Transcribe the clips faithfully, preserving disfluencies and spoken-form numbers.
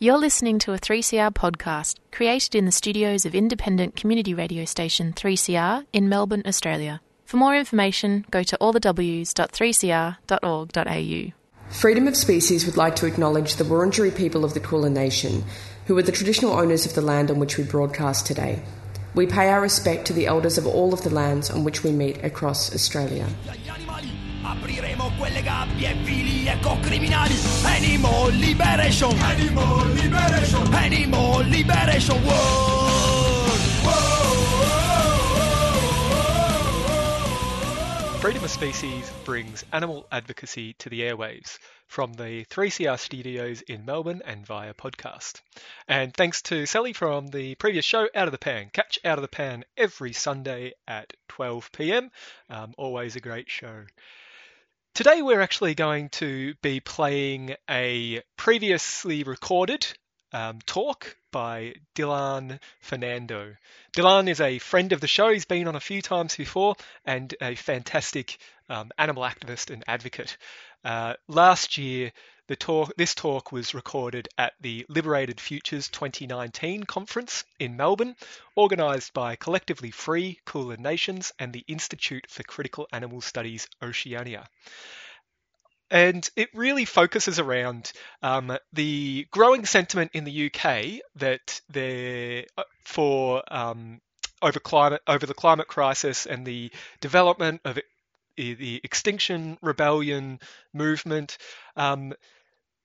You're listening to a three C R podcast created in the studios of independent community radio station three C R in Melbourne, Australia. For more information, go to all the w s dot three c r dot org dot a u. Freedom of Species would like to acknowledge the Wurundjeri people of the Kulin Nation, who are the traditional owners of the land on which we broadcast today. We pay our respect to the elders of all of the lands on which we meet across Australia. Apriremo quelle gabbie vili e criminali. Animal liberation, animal liberation, animal liberation. Whoa. Whoa. Freedom of Species brings animal advocacy to the airwaves from the three C R studios in Melbourne and via podcast. And thanks to Sally from the previous show, Out of the Pan. Catch Out of the Pan every Sunday at twelve p m. Um, always a great show. Today we're actually going to be playing a previously recorded um, talk by Dylan Fernando. Dylan is a friend of the show. He's been on a few times before and a fantastic um, animal activist and advocate. Uh, last year, the talk, this talk was recorded at the Liberated Futures twenty nineteen conference in Melbourne, organised by Collectively Free, Kulin Nation and the Institute for Critical Animal Studies, Oceania. And it really focuses around um, the growing sentiment in the U K that there for um, over climate over the climate crisis and the development of the Extinction Rebellion movement. Um,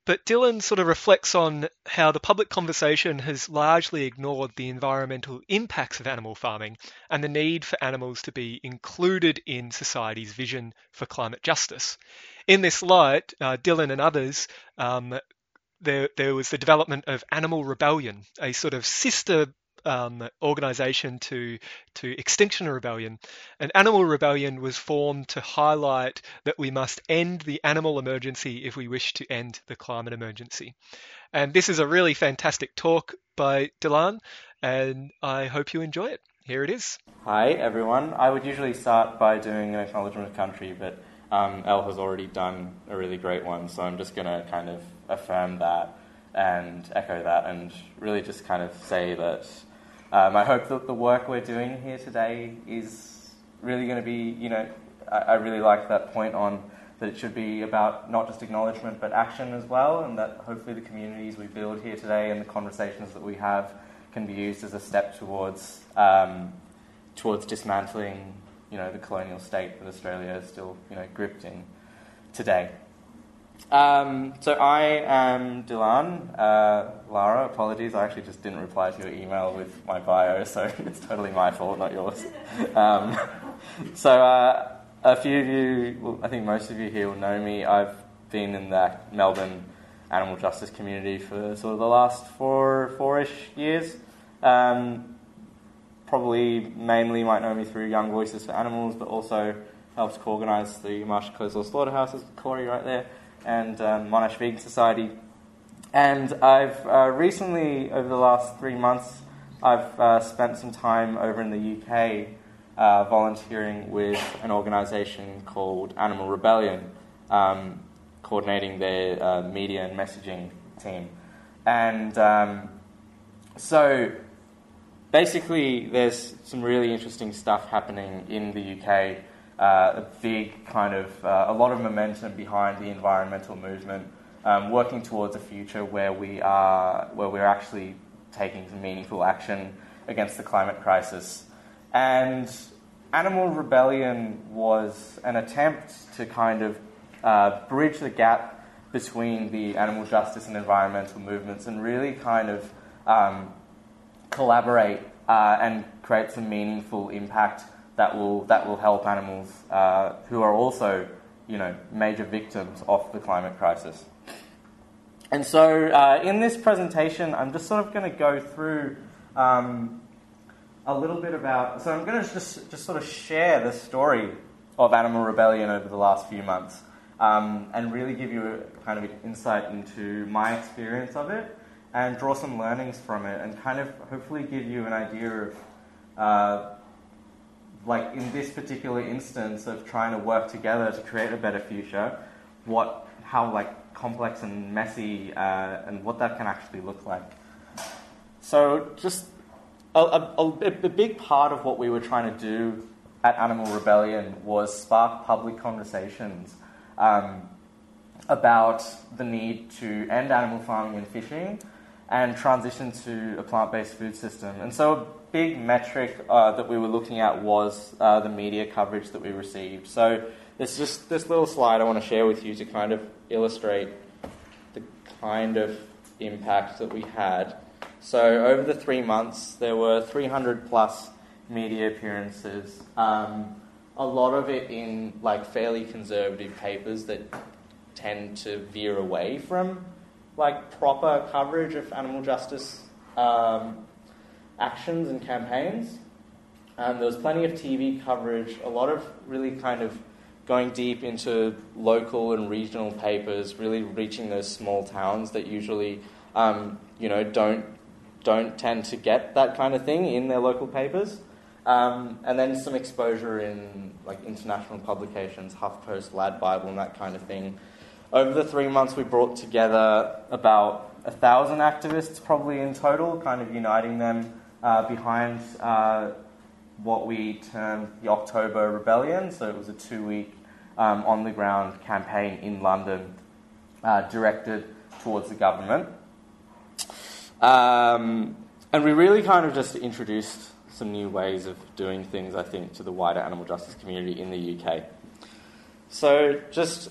But Dylan sort of reflects on how the public conversation has largely ignored the environmental impacts of animal farming and the need for animals to be included in society's vision for climate justice. In this light, uh, Dylan and others, um, there, there was the development of Animal Rebellion, a sort of sister Um, organisation to to Extinction Rebellion. And Animal Rebellion was formed to highlight that we must end the animal emergency if we wish to end the climate emergency. And this is a really fantastic talk by Dylan, and I hope you enjoy it. Here it is. Hi, everyone. I would usually start by doing an acknowledgement of country, but um, Elle has already done a really great one, so I'm just going to kind of affirm that and echo that and really just kind of say that Um, I hope that the work we're doing here today is really going to be, you know, I, I really like that point on that it should be about not just acknowledgement but action as well, and that hopefully the communities we build here today and the conversations that we have can be used as a step towards um, towards dismantling, you know, the colonial state that Australia is still, you know, gripped in today. Um, so I am Dylan, uh, Lara, apologies, I actually just didn't reply to your email with my bio, so it's totally my fault, not yours. Um, so uh, a few of you, well, I think most of you here will know me. I've been in the Melbourne animal justice community for sort of the last four, four-ish years. Um, probably mainly might know me through Young Voices for Animals, but also helped to organise the Marsh Closed Law Slaughterhouses, Corey right there, and um, Monash Vegan Society. And I've uh, recently, over the last three months, I've uh, spent some time over in the U K uh, volunteering with an organisation called Animal Rebellion, um, coordinating their uh, media and messaging team. And um, so basically there's some really interesting stuff happening in the U K. Uh, a big kind of, uh, a lot of momentum behind the environmental movement, um, working towards a future where we are, where we're actually taking some meaningful action against the climate crisis. And Animal Rebellion was an attempt to kind of uh, bridge the gap between the animal justice and environmental movements and really kind of um, collaborate uh, and create some meaningful impact that will that will help animals uh, who are also, you know, major victims of the climate crisis. And so uh, in this presentation, I'm just sort of going to go through um, a little bit about... So I'm going to just, just sort of share the story of Animal Rebellion over the last few months um, and really give you a kind of insight into my experience of it and draw some learnings from it and kind of hopefully give you an idea of... Uh, like in this particular instance of trying to work together to create a better future, what, how like complex and messy, uh, and what that can actually look like. So just a, a, a big part of what we were trying to do at Animal Rebellion was spark public conversations um, about the need to end animal farming and fishing and transition to a plant-based food system. And so a big metric uh, that we were looking at was uh, the media coverage that we received. So there's just this little slide I want to share with you to kind of illustrate the kind of impact that we had. So over the three months, there were three hundred plus media appearances, um, a lot of it in like fairly conservative papers that tend to veer away from like proper coverage of animal justice um, actions and campaigns. Um, there was plenty of T V coverage, a lot of really kind of going deep into local and regional papers, really reaching those small towns that usually, um, you know, don't don't tend to get that kind of thing in their local papers. Um, and then some exposure in like international publications, HuffPost, LadBible, and that kind of thing. Over the three months, we brought together about a thousand activists, probably in total, kind of uniting them uh, behind uh, what we termed the October Rebellion. So it was a two-week um, on-the-ground campaign in London uh, directed towards the government. Um, and we really kind of just introduced some new ways of doing things, I think, to the wider animal justice community in the U K. So just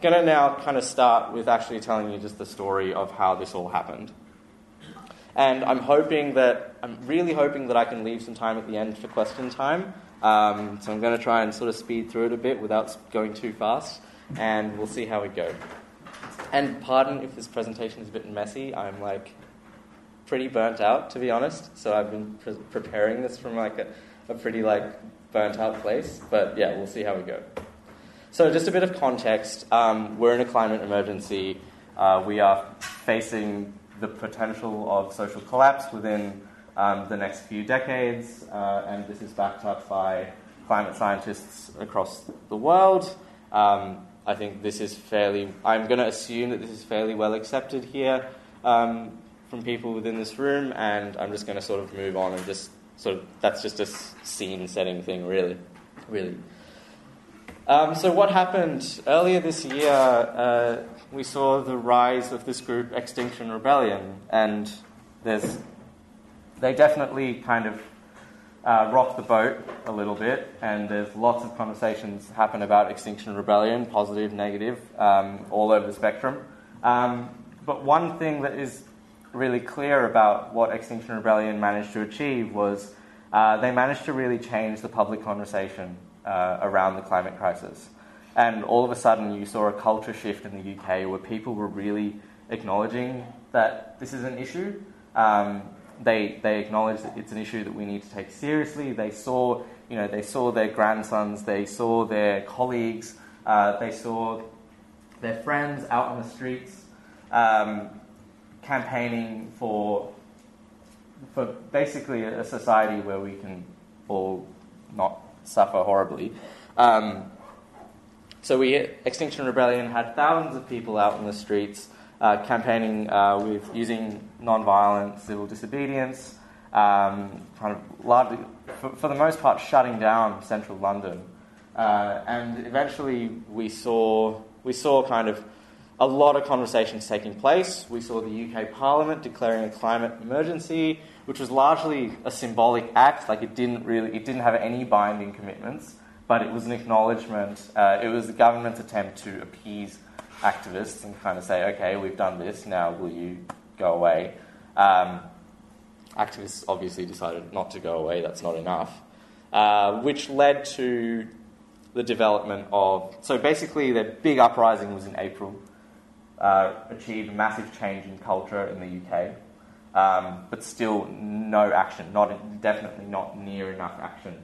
going to now kind of start with actually telling you just the story of how this all happened. And I'm hoping that, I'm really hoping that I can leave some time at the end for question time. Um, so I'm going to try and sort of speed through it a bit without going too fast, and we'll see how we go. And pardon if this presentation is a bit messy. I'm like pretty burnt out, to be honest. So I've been pre- preparing this from like a, a pretty like burnt out place. But yeah, we'll see how we go. So just a bit of context. Um, we're in a climate emergency. Uh, we are facing the potential of social collapse within um, the next few decades, uh, and this is backed up by climate scientists across the world. Um, I think this is fairly, I'm going to assume that this is fairly well accepted here um, from people within this room, and I'm just going to sort of move on and just sort of, that's just a scene setting thing, really, really. Um, so what happened earlier this year, uh, we saw the rise of this group, Extinction Rebellion, and there's they definitely kind of uh, rocked the boat a little bit, and there's lots of conversations happen about Extinction Rebellion, positive, negative, um, all over the spectrum. Um, but one thing that is really clear about what Extinction Rebellion managed to achieve was uh, they managed to really change the public conversation Uh, around the climate crisis. And all of a sudden you saw a culture shift in the U K where people were really acknowledging that this is an issue. Um, they they acknowledged that it's an issue that we need to take seriously. They saw, you know, they saw their grandsons, they saw their colleagues, uh, they saw their friends out on the streets um, campaigning for for basically a society where we can all not suffer horribly. Um, so we, Extinction Rebellion, had thousands of people out in the streets uh, campaigning uh, with using non-violent civil disobedience, um, kind of largely, for, for the most part, shutting down central London. Uh, and eventually, we saw we saw kind of a lot of conversations taking place. We saw the U K Parliament declaring a climate emergency, which was largely a symbolic act. Like it didn't really, it didn't have any binding commitments, but it was an acknowledgement. Uh, it was the government's attempt to appease activists and kind of say, okay, we've done this, now will you go away? Um, activists obviously decided not to go away, that's not enough, uh, which led to the development of, so basically the big uprising was in April, uh, achieved massive change in culture in the U K. Um, but still no action, not definitely not near enough action.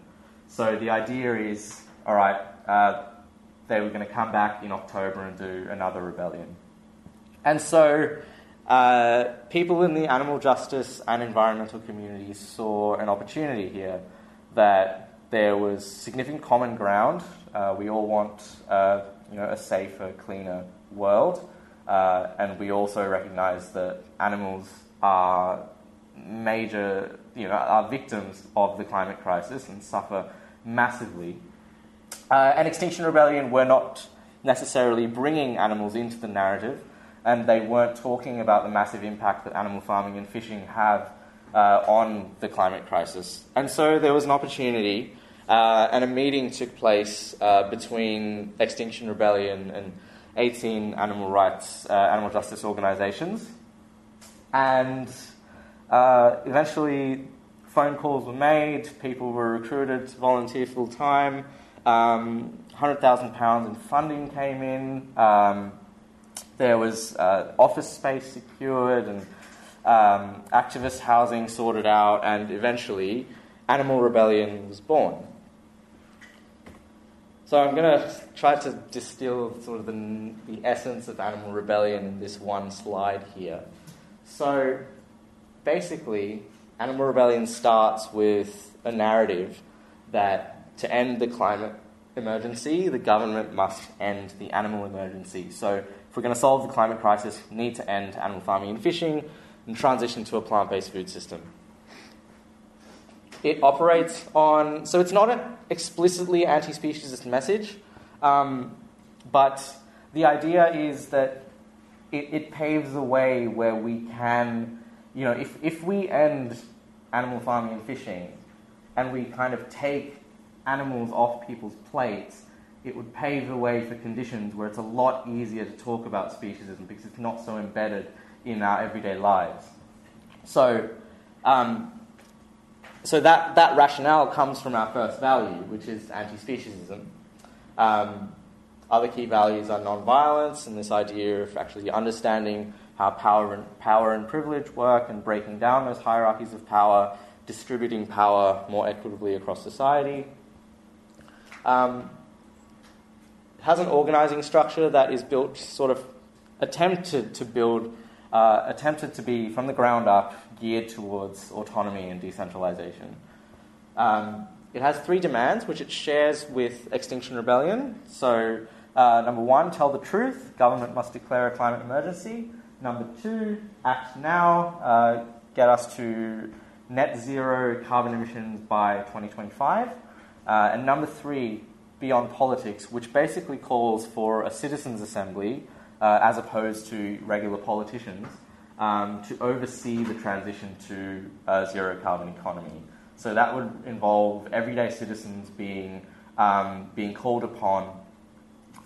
So the idea is, all right, uh, they were going to come back in October and do another rebellion. And so uh, people in the animal justice and environmental communities saw an opportunity here, that there was significant common ground. Uh, we all want uh, you know, a safer, cleaner world. Uh, and we also recognise that animals are major, you know, are victims of the climate crisis and suffer massively. Uh, and Extinction Rebellion were not necessarily bringing animals into the narrative, and they weren't talking about the massive impact that animal farming and fishing have uh, on the climate crisis. And so there was an opportunity, uh, and a meeting took place uh, between Extinction Rebellion and eighteen animal rights, uh, animal justice organisations, and uh, eventually phone calls were made, people were recruited to volunteer full-time, um, one hundred thousand pounds in funding came in, um, there was uh, office space secured, and um, activist housing sorted out, and eventually Animal Rebellion was born. So I'm going to try to distill sort of the, the essence of Animal Rebellion in this one slide here. So basically, Animal Rebellion starts with a narrative that to end the climate emergency, the government must end the animal emergency. So if we're going to solve the climate crisis, we need to end animal farming and fishing and transition to a plant-based food system. It operates on... So it's not an explicitly anti-speciesist message, um, but the idea is that it, it paves the way where we can... You know, if, if we end animal farming and fishing and we kind of take animals off people's plates, it would pave the way for conditions where it's a lot easier to talk about speciesism because it's not so embedded in our everyday lives. So... Um, So that, that rationale comes from our first value, which is anti-speciesism. Um, other key values are non-violence and this idea of actually understanding how power and, power and privilege work and breaking down those hierarchies of power, distributing power more equitably across society. Um, it has an organising structure that is built, sort of attempted to build... Uh, attempted to be, from the ground up, geared towards autonomy and decentralisation. Um, it has three demands, which it shares with Extinction Rebellion. So, uh, number one, tell the truth. Government must declare a climate emergency. Number two, act now. Uh, get us to net zero carbon emissions by twenty twenty-five. Uh, and number three, beyond politics, which basically calls for a citizens' assembly Uh, as opposed to regular politicians, um, to oversee the transition to a zero-carbon economy. So that would involve everyday citizens being um, being called upon,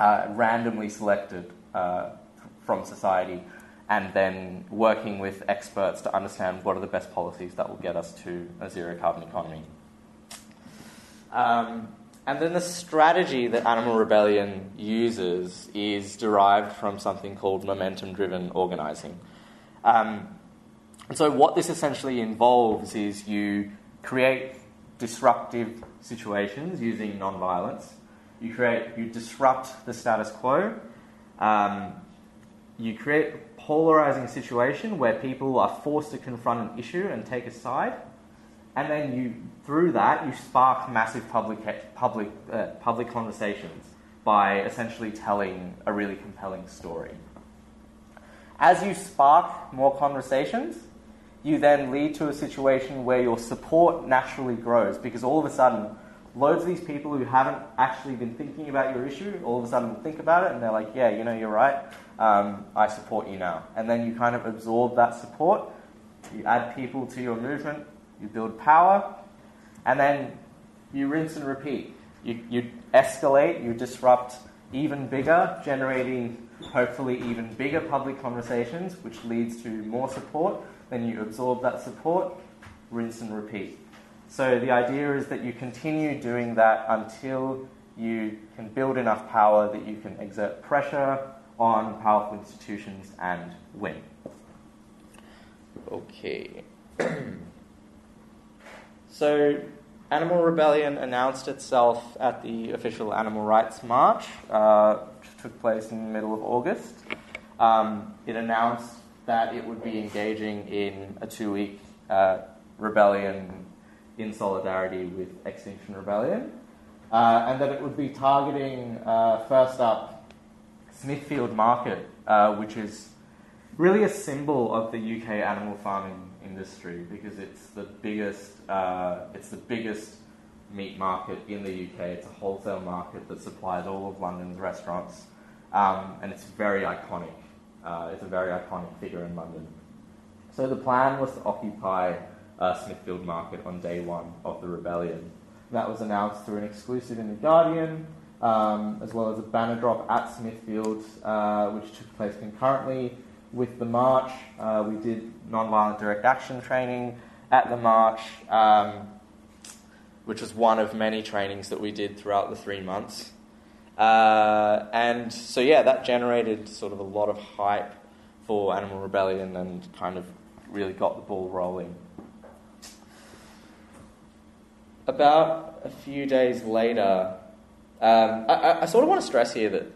uh, randomly selected uh, from society, and then working with experts to understand what are the best policies that will get us to a zero-carbon economy. Um, And then the strategy that Animal Rebellion uses is derived from something called momentum-driven organising. Um, and so what this essentially involves is you create disruptive situations using non-violence. You create, you disrupt the status quo. Um, you create a polarising situation where people are forced to confront an issue and take a side. And then you, through that, you spark massive public public uh, public conversations by essentially telling a really compelling story. As you spark more conversations, you then lead to a situation where your support naturally grows because all of a sudden, loads of these people who haven't actually been thinking about your issue all of a sudden think about it and they're like, yeah, you know, you're right, um, I support you now. And then you kind of absorb that support, you add people to your movement, you build power, and then you rinse and repeat. You, you escalate, you disrupt even bigger, generating hopefully even bigger public conversations, which leads to more support. Then you absorb that support, rinse and repeat. So the idea is that you continue doing that until you can build enough power that you can exert pressure on powerful institutions and win. Okay. So, Animal Rebellion announced itself at the official Animal Rights March, uh, which took place in the middle of August. Um, it announced that it would be engaging in a two-week uh, rebellion in solidarity with Extinction Rebellion, uh, and that it would be targeting, uh, first up, Smithfield Market, uh, which is really a symbol of the U K animal farming industry, because it's the biggest uh, it's the biggest meat market in the U K. It's a wholesale market that supplies all of London's restaurants, um, and it's very iconic. Uh, it's a very iconic figure in London. So the plan was to occupy uh, Smithfield Market on day one of the rebellion. That was announced through an exclusive in The Guardian, um, as well as a banner drop at Smithfield, uh, which took place concurrently with the march. Uh, we did non-violent direct action training at the march, um, which was one of many trainings that we did throughout the three months. Uh, and so, yeah, that generated sort of a lot of hype for Animal Rebellion and kind of really got the ball rolling. About a few days later, um, I, I sort of want to stress here that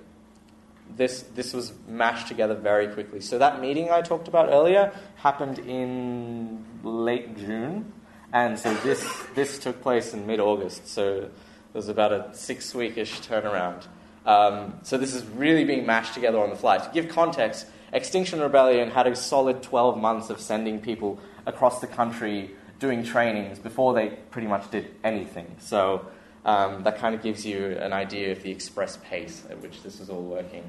this this was mashed together very quickly. So that meeting I talked about earlier happened in late June, and so this this took place in mid-August. So it was about a six-weekish turnaround. Um, so this is really being mashed together on the fly. To give context, Extinction Rebellion had a solid twelve months of sending people across the country doing trainings before they pretty much did anything. So um, that kind of gives you an idea of the express pace at which this is all working.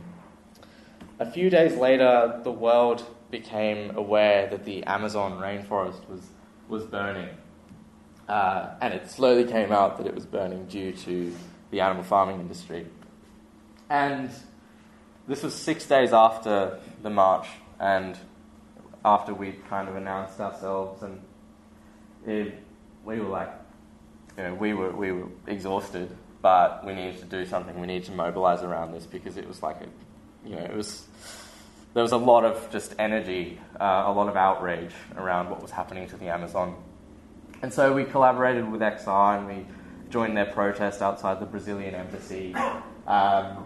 A few days later, the world became aware that the Amazon rainforest was, was burning. Uh, and it slowly came out that it was burning due to the animal farming industry. And this was six days after the march and after we'd kind of announced ourselves, and It, we were like, you know, we were we were exhausted, but we needed to do something. We needed to mobilise around this, because it was like, a, you know, it was there was a lot of just energy, uh, a lot of outrage around what was happening to the Amazon, and so we collaborated with X R and we joined their protest outside the Brazilian embassy. Um,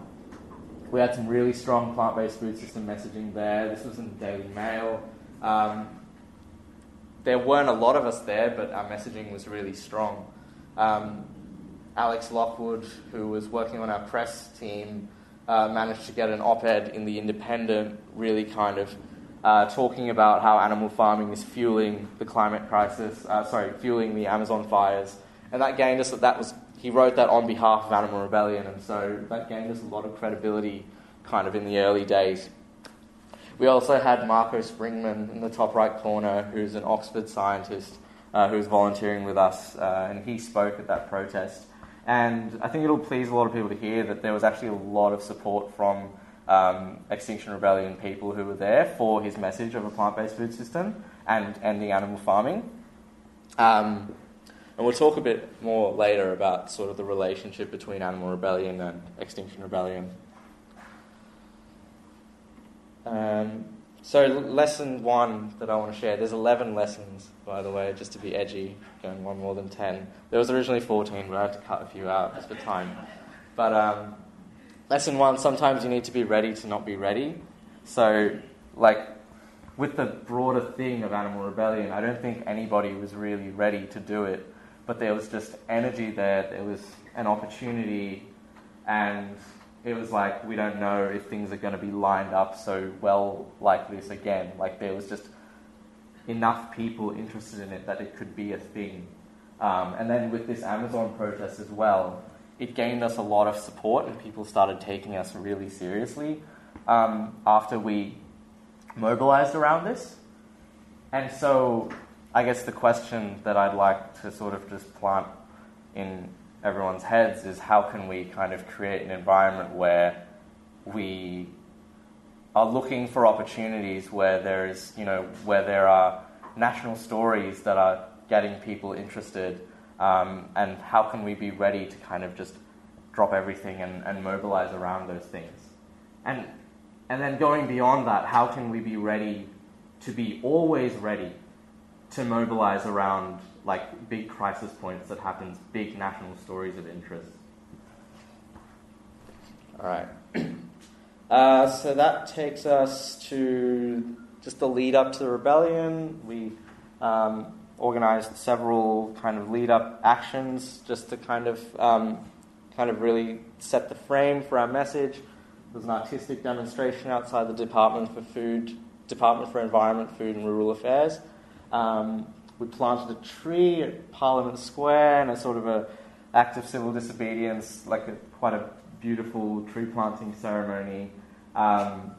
we had some really strong plant-based food system messaging there. This was in the Daily Mail. Um, There weren't a lot of us there, but our messaging was really strong. Um, Alex Lockwood, who was working on our press team, uh, managed to get an op-ed in The Independent, really kind of uh, talking about how animal farming is fueling the climate crisis, uh, sorry, fueling the Amazon fires. And that gained us, that was, he wrote that on behalf of Animal Rebellion, and so that gained us a lot of credibility kind of in the early days. We also had Marco Springman in the top right corner, who's an Oxford scientist uh, who's volunteering with us, uh, and he spoke at that protest. And I think it'll please a lot of people to hear that there was actually a lot of support from um, Extinction Rebellion people who were there for his message of a plant-based food system and ending animal farming. Um, and we'll talk a bit more later about sort of the relationship between Animal Rebellion and Extinction Rebellion. Um, so lesson one that I want to share, there's eleven lessons, by the way, just to be edgy, going one more than ten. There was originally fourteen, but I had to cut a few out just for time. But um, lesson one, sometimes you need to be ready to not be ready. So, like, with the broader thing of Animal Rebellion, I don't think anybody was really ready to do it, but there was just energy there, there was an opportunity, and it was like, we don't know if things are going to be lined up so well like this again. Like, there was just enough people interested in it that it could be a thing. Um, and then with this Amazon protest as well, it gained us a lot of support and people started taking us really seriously um, after we mobilised around this. And so I guess the question that I'd like to sort of just plant in everyone's heads is, how can we kind of create an environment where we are looking for opportunities where there is, you know, where there are national stories that are getting people interested, um, and how can we be ready to kind of just drop everything and, and mobilize around those things? And and then going beyond that, how can we be ready to be always ready to mobilize around, like, big crisis points that happens, big national stories of interest? All right. Uh, so that takes us to just the lead-up to the rebellion. We um, organised several kind of lead-up actions just to kind of um, kind of really set the frame for our message. There was an artistic demonstration outside the Department for Food, Department for Environment, Food and Rural Affairs. Um, we planted a tree at Parliament Square in a sort of a act of civil disobedience, like a, quite a beautiful tree planting ceremony, um,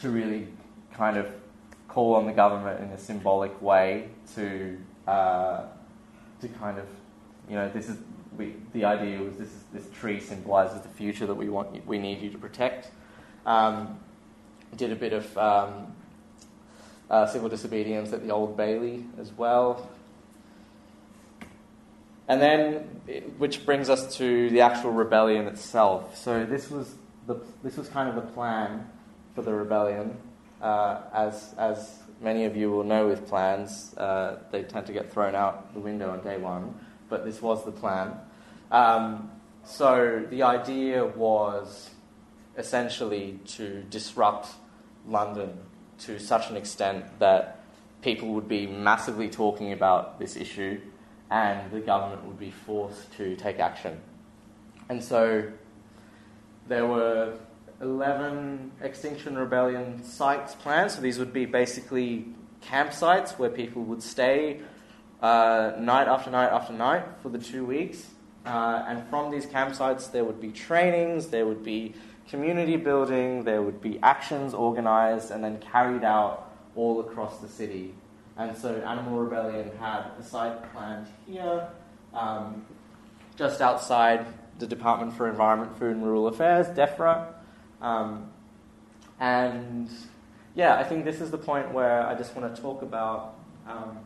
to really kind of call on the government in a symbolic way to uh, to kind of, you know, this is we, the idea was this is, this tree symbolises the future that we want we need you to protect. Um, did a bit of um, uh, civil disobedience at the Old Bailey as well. And then, which brings us to the actual rebellion itself. So this was the this was kind of the plan for the rebellion. Uh, as as many of you will know, with plans, uh, they tend to get thrown out the window on day one. But this was the plan. Um, so the idea was essentially to disrupt London to such an extent that people would be massively talking about this issue, and the government would be forced to take action. And so there were eleven Extinction Rebellion sites planned. So these would be basically campsites where people would stay uh, night after night after night for the two weeks. Uh, and from these campsites, there would be trainings, there would be community building, there would be actions organised and then carried out all across the city. And so Animal Rebellion had a site planned here, um, just outside the Department for Environment, Food and Rural Affairs, DEFRA. Um, and, yeah, I think this is the point where I just want to talk about um,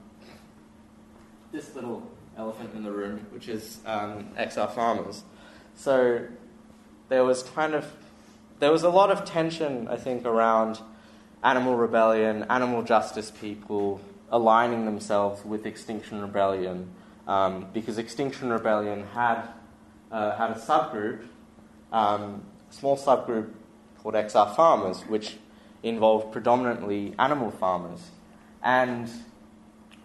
this little elephant in the room, which is um, X R Farmers. So there was kind of... There was a lot of tension, I think, around Animal Rebellion, animal justice people aligning themselves with Extinction Rebellion, um, because Extinction Rebellion had uh, had a subgroup, um, a small subgroup called X R Farmers, which involved predominantly animal farmers, and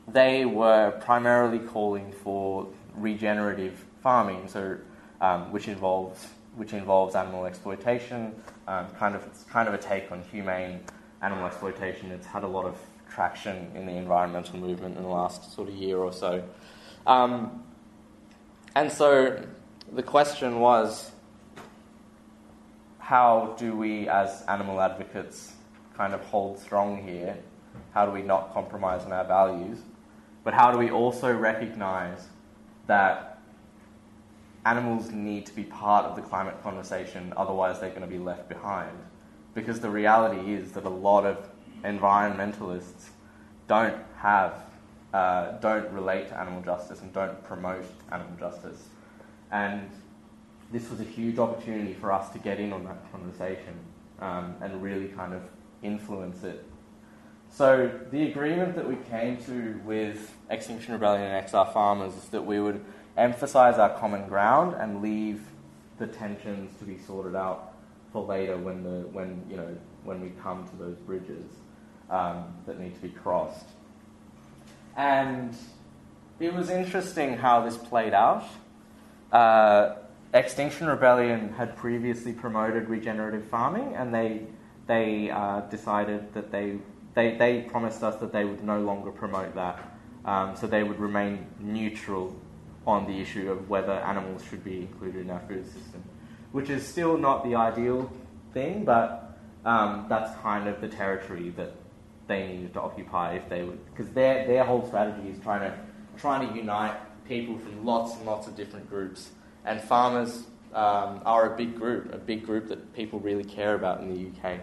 they were primarily calling for regenerative farming, so um, which involves which involves animal exploitation, um, kind of it's kind of a take on humane animal exploitation. It's had a lot of traction in the environmental movement in the last sort of year or so. Um, and so the question was, how do we as animal advocates kind of hold strong here? How do we not compromise on our values? But how do we also recognise that animals need to be part of the climate conversation, otherwise they're going to be left behind? Because the reality is that a lot of environmentalists don't have, uh, don't relate to animal justice and don't promote animal justice. And this was a huge opportunity for us to get in on that conversation um, and really kind of influence it. So the agreement that we came to with Extinction Rebellion and X R Farmers is that we would emphasise our common ground and leave the tensions to be sorted out for later, when the when you know when we come to those bridges um, that need to be crossed. And it was interesting how this played out. Uh, Extinction Rebellion had previously promoted regenerative farming, and they they uh, decided that they, they they promised us that they would no longer promote that, um, so they would remain neutral on the issue of whether animals should be included in our food system, which is still not the ideal thing, but um, that's kind of the territory that they needed to occupy if they would, because their their whole strategy is trying to trying to unite people from lots and lots of different groups, and farmers um, are a big group, a big group that people really care about in the U K.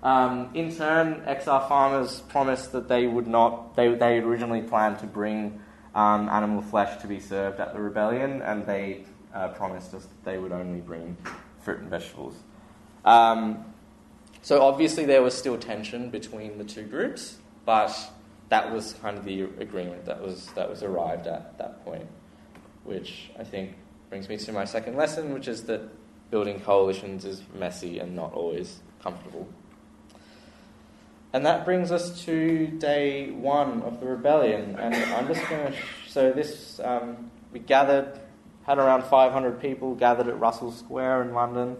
Um, in turn, X R Farmers promised that they would not. They they originally planned to bring um, animal flesh to be served at the rebellion, and they. Uh, promised us that they would only bring fruit and vegetables. Um, so obviously there was still tension between the two groups, but that was kind of the agreement that was that was arrived at at that point, which I think brings me to my second lesson, which is that building coalitions is messy and not always comfortable. And that brings us to day one of the rebellion, and I'm just going to... Sh- so this... Um, we gathered... Had around five hundred people gathered at Russell Square in London,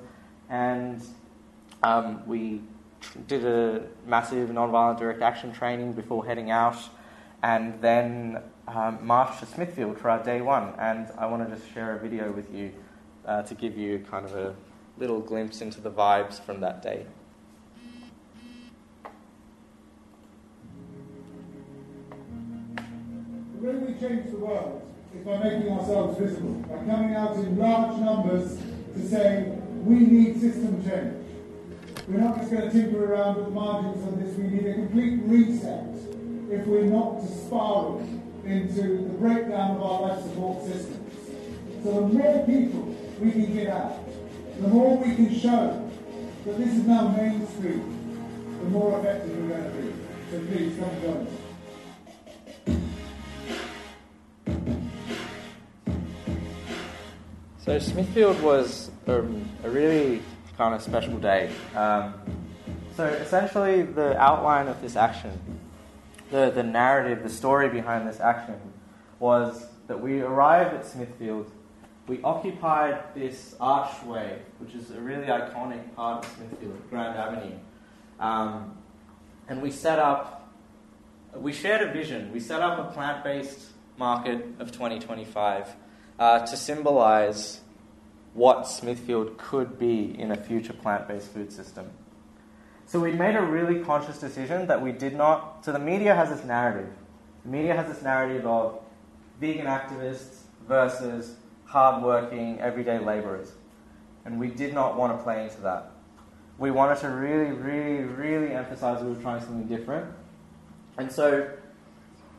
and um, we tr- did a massive non-violent direct action training before heading out, and then um, marched to Smithfield for our day one. And I want to just share a video with you uh, to give you kind of a little glimpse into the vibes from that day. The way we change the world is by making ourselves visible, by coming out in large numbers to say, we need system change. We're not just going to tinker around with the margins on this, we need a complete reset if we're not spiraling into the breakdown of our life support systems. So the more people we can get out, the more we can show that this is now mainstream, the more effective we're going to be. So please, come join us. So Smithfield was a, a really kind of special day. Um, so essentially the outline of this action, the, the narrative, the story behind this action was that we arrived at Smithfield, we occupied this archway, which is a really iconic part of Smithfield, Grand Avenue, um, and we set up, we shared a vision, we set up a plant-based market of twenty twenty-five. Uh, to symbolise what Smithfield could be in a future plant-based food system. So we made a really conscious decision that we did not... So the media has this narrative. The media has this narrative of vegan activists versus hard-working, everyday labourers. And we did not want to play into that. We wanted to really, really, really emphasise we were trying something different. And so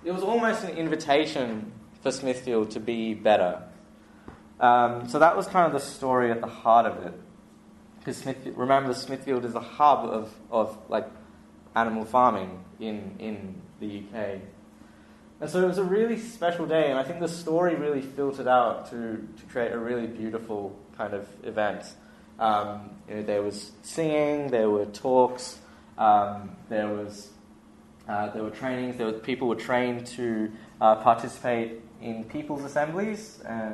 it was almost an invitation for Smithfield to be better. Um, so that was kind of the story at the heart of it. Because Smithfield, remember, Smithfield is a hub of, of like animal farming in, in the U K. And so it was a really special day, and I think the story really filtered out to, to create a really beautiful kind of event. Um, you know, there was singing, there were talks, um, there was uh, there were trainings, there were, people were trained to uh, participate in people's assemblies. Uh,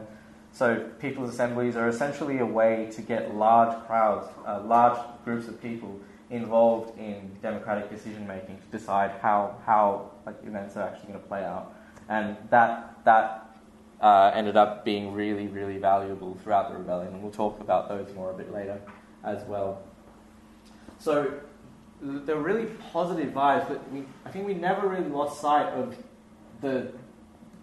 so people's assemblies are essentially a way to get large crowds, uh, large groups of people involved in democratic decision-making to decide how, how like, events are actually going to play out. And that that uh, ended up being really, really valuable throughout the rebellion, and we'll talk about those more a bit later as well. So there were really positive vibes, but we, I think we never really lost sight of the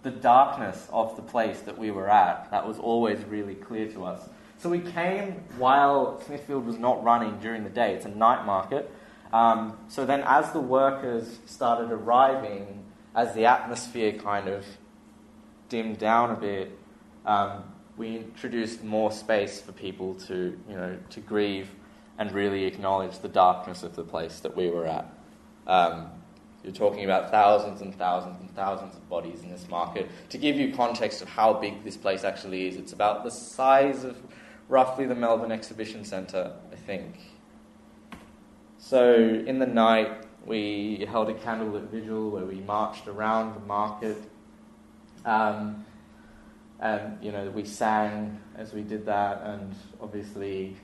the darkness of the place that we were at. That was always really clear to us. So we came while Smithfield was not running during the day. It's a night market. Um, so then as the workers started arriving, as the atmosphere kind of dimmed down a bit, um, we introduced more space for people to, you know, to grieve and really acknowledge the darkness of the place that we were at. Um, You're talking about thousands and thousands and thousands of bodies in this market. To give you context of how big this place actually is, it's about the size of roughly the Melbourne Exhibition Centre, I think. So in the night, we held a candlelit vigil where we marched around the market. Um, and, you know, we sang as we did that, and obviously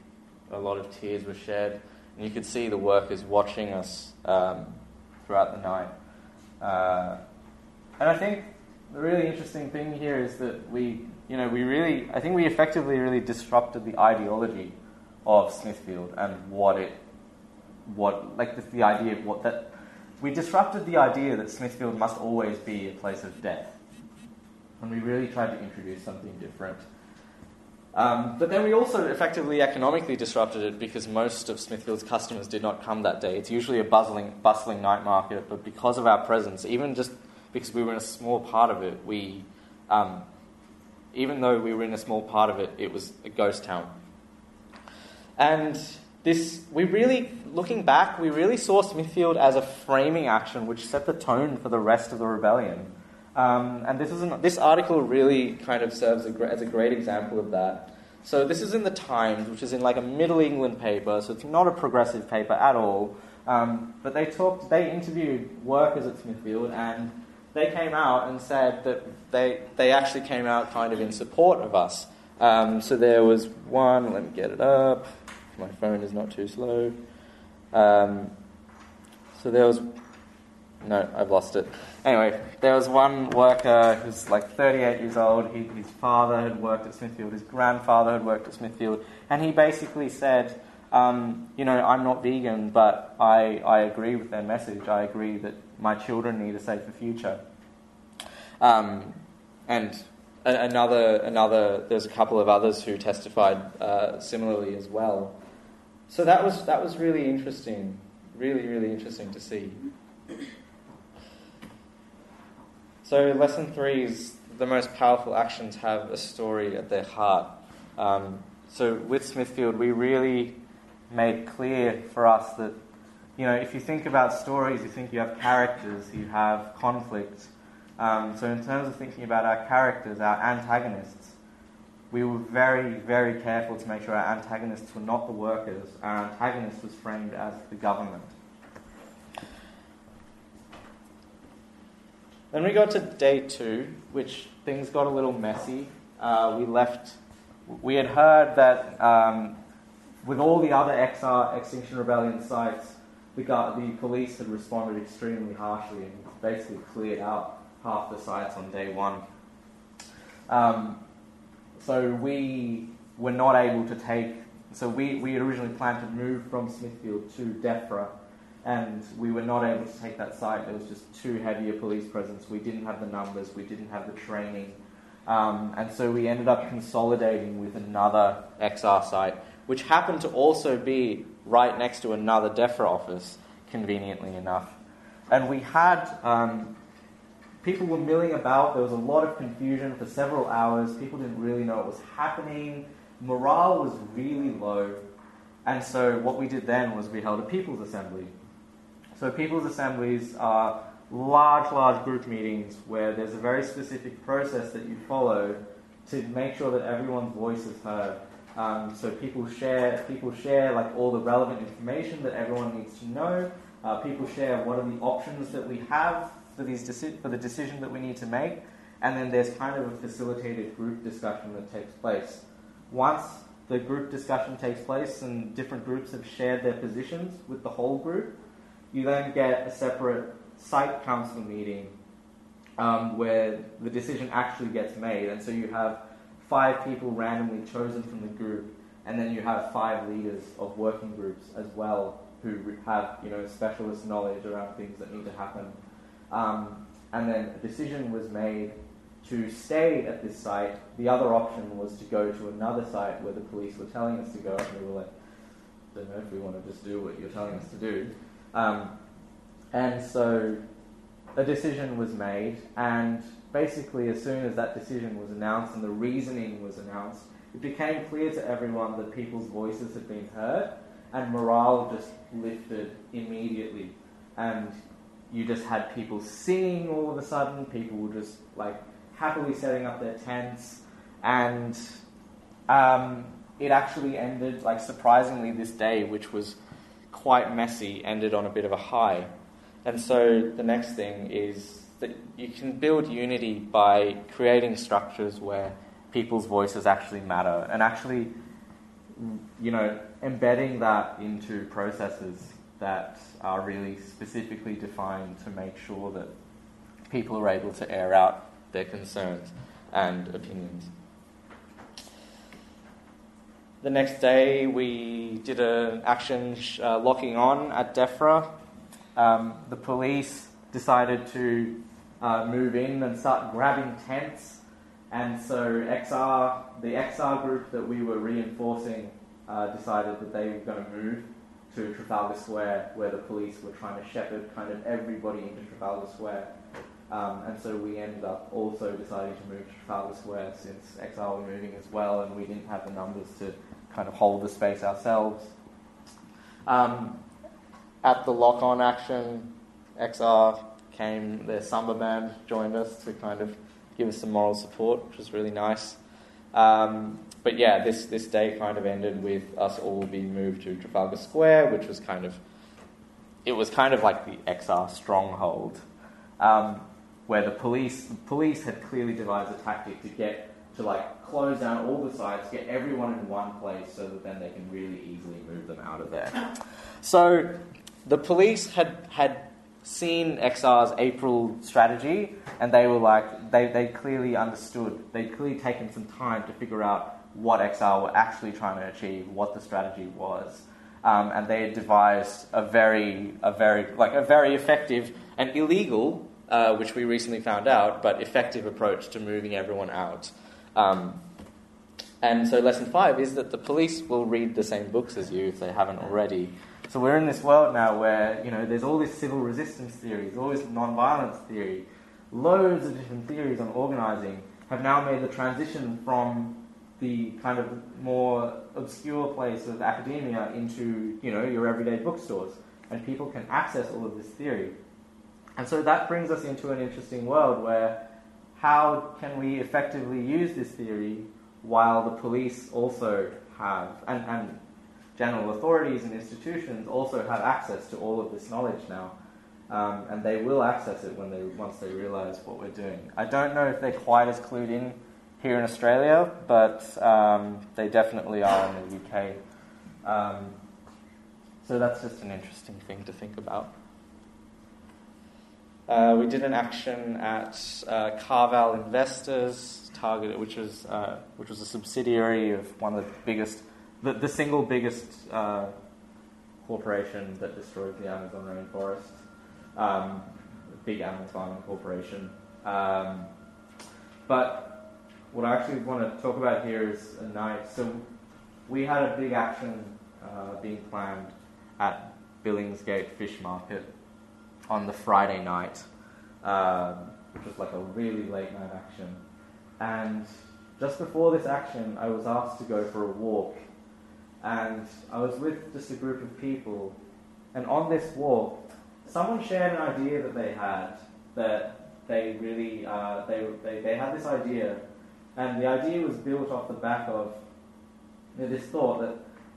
a lot of tears were shed. And you could see the workers watching us um throughout the night. Uh, and I think the really interesting thing here is that we, you know, we really, I think we effectively really disrupted the ideology of Smithfield and what it, what, like the, the idea of what that, we disrupted the idea that Smithfield must always be a place of death. And we really tried to introduce something different. Um, but then we also effectively economically disrupted it because most of Smithfield's customers did not come that day. It's usually a bustling, bustling night market, but because of our presence, even just because we were in a small part of it, we, um, even though we were in a small part of it, it was a ghost town. And this, we really, looking back, we really saw Smithfield as a framing action which set the tone for the rest of the rebellion. Um, and this is an, this article really kind of serves a, as a great example of that. So this is in The Times, which is in like a Middle England paper, so it's not a progressive paper at all. Um, but they talked, they interviewed workers at Smithfield, and they came out and said that they they actually came out kind of in support of us. Um, so there was one, let me get it up. my phone is not too slow. Um, so there was... No, I've lost it. Anyway, there was one worker who's like thirty-eight years old. He, his father had worked at Smithfield. His grandfather had worked at Smithfield. And he basically said, um, you know, I'm not vegan, but I, I agree with their message. I agree that my children need a safer future. Um, and another, another, there's a couple of others who testified uh, similarly as well. So that was that was really interesting, really, really interesting to see. So lesson three is the most powerful actions have a story at their heart. Um, so with Smithfield, we really made clear for us that, you know, if you think about stories, you think you have characters, you have conflicts. Um, so in terms of thinking about our characters, our antagonists, we were very, very careful to make sure our antagonists were not the workers. Our antagonist was framed as the government. Then we got to day two, which things got a little messy. Uh, we left, we had heard that um, with all the other X R, Extinction Rebellion sites, the, the police had responded extremely harshly and basically cleared out half the sites on day one. Um, so we were not able to take, so we, we had originally planned to move from Smithfield to DEFRA, and we were not able to take that site. There was just too heavy a police presence. We didn't have the numbers. We didn't have the training. Um, and so we ended up consolidating with another X R site, which happened to also be right next to another DEFRA office, conveniently enough. And we had... Um, people were milling about. There was a lot of confusion for several hours. People didn't really know what was happening. Morale was really low. And so what we did then was we held a People's Assembly. So people's assemblies are large, large group meetings where there's a very specific process that you follow to make sure that everyone's voice is heard. Um, so people share, people share like all the relevant information that everyone needs to know. Uh, people share what are the options that we have for these deci- for the decision that we need to make, and then there's kind of a facilitated group discussion that takes place. Once the group discussion takes place and different groups have shared their positions with the whole group, you then get a separate site council meeting um, where the decision actually gets made. And so you have five people randomly chosen from the group, and then you have five leaders of working groups as well who have, you know, specialist knowledge around things that need to happen. Um, and then a decision was made to stay at this site. The other option was to go to another site where the police were telling us to go, and we were like, I don't know if we want to just do what you're telling us to do. Um, and so a decision was made, and basically as soon as that decision was announced and the reasoning was announced, it became clear to everyone that people's voices had been heard, and morale just lifted immediately. And you just had people singing all of a sudden, people were just like happily setting up their tents, and um, it actually ended, like surprisingly this day, which was quite messy, ended on a bit of a high. And so the next thing is that you can build unity by creating structures where people's voices actually matter, and actually, you know, embedding that into processes that are really specifically defined to make sure that people are able to air out their concerns and opinions. The next day, we did an action uh, locking on at DEFRA. Um, the police decided to uh, move in and start grabbing tents. And so X R, the X R group that we were reinforcing uh, decided that they were going to move to Trafalgar Square, where the police were trying to shepherd kind of everybody into Trafalgar Square. Um, and so we ended up also deciding to move to Trafalgar Square since X R were moving as well, and we didn't have the numbers to kind of hold the space ourselves. Um, at the lock-on action, X R came, their samba band joined us to kind of give us some moral support, which was really nice. Um, but yeah, this, this day kind of ended with us all being moved to Trafalgar Square, which was kind of, it was kind of like the X R stronghold, um, where the police, the police had clearly devised a tactic to get to like close down all the sites, get everyone in one place so that then they can really easily move them out of there. So the police had, had seen X R's April strategy, and they were like, they, they clearly understood, they'd clearly taken some time to figure out what X R were actually trying to achieve, what the strategy was. Um, and they had devised a very, a very, like a very effective and illegal, uh, which we recently found out, but effective approach to moving everyone out. Um, and so lesson five is that the police will read the same books as you if they haven't already. So we're in this world now where, you know, there's all this civil resistance theory, there's all this non-violence theory, loads of different theories on organising have now made the transition from the kind of more obscure place of academia into, you know, your everyday bookstores, and people can access all of this theory. And so that brings us into an interesting world where how can we effectively use this theory while the police also have, and, and general authorities and institutions also have access to all of this knowledge now, um, and they will access it when they once they realise what we're doing. I don't know if they're quite as clued in here in Australia, but um, they definitely are in the U K. Um, so that's just an interesting thing to think about. Uh, we did an action at uh, Carval Investors, targeted, which was uh, which was a subsidiary of one of the biggest. The, the single biggest uh, corporation that destroyed the Amazon rainforest, um, big animal farming corporation. Um, but what I actually want to talk about here is a night. So we had a big action uh, being planned at Billingsgate Fish Market on the Friday night, um, which was like a really late night action. And just before this action, I was asked to go for a walk. And I was with just a group of people, and on this walk, someone shared an idea that they had, that they really, uh, they, they they had this idea, and the idea was built off the back of you know, this thought that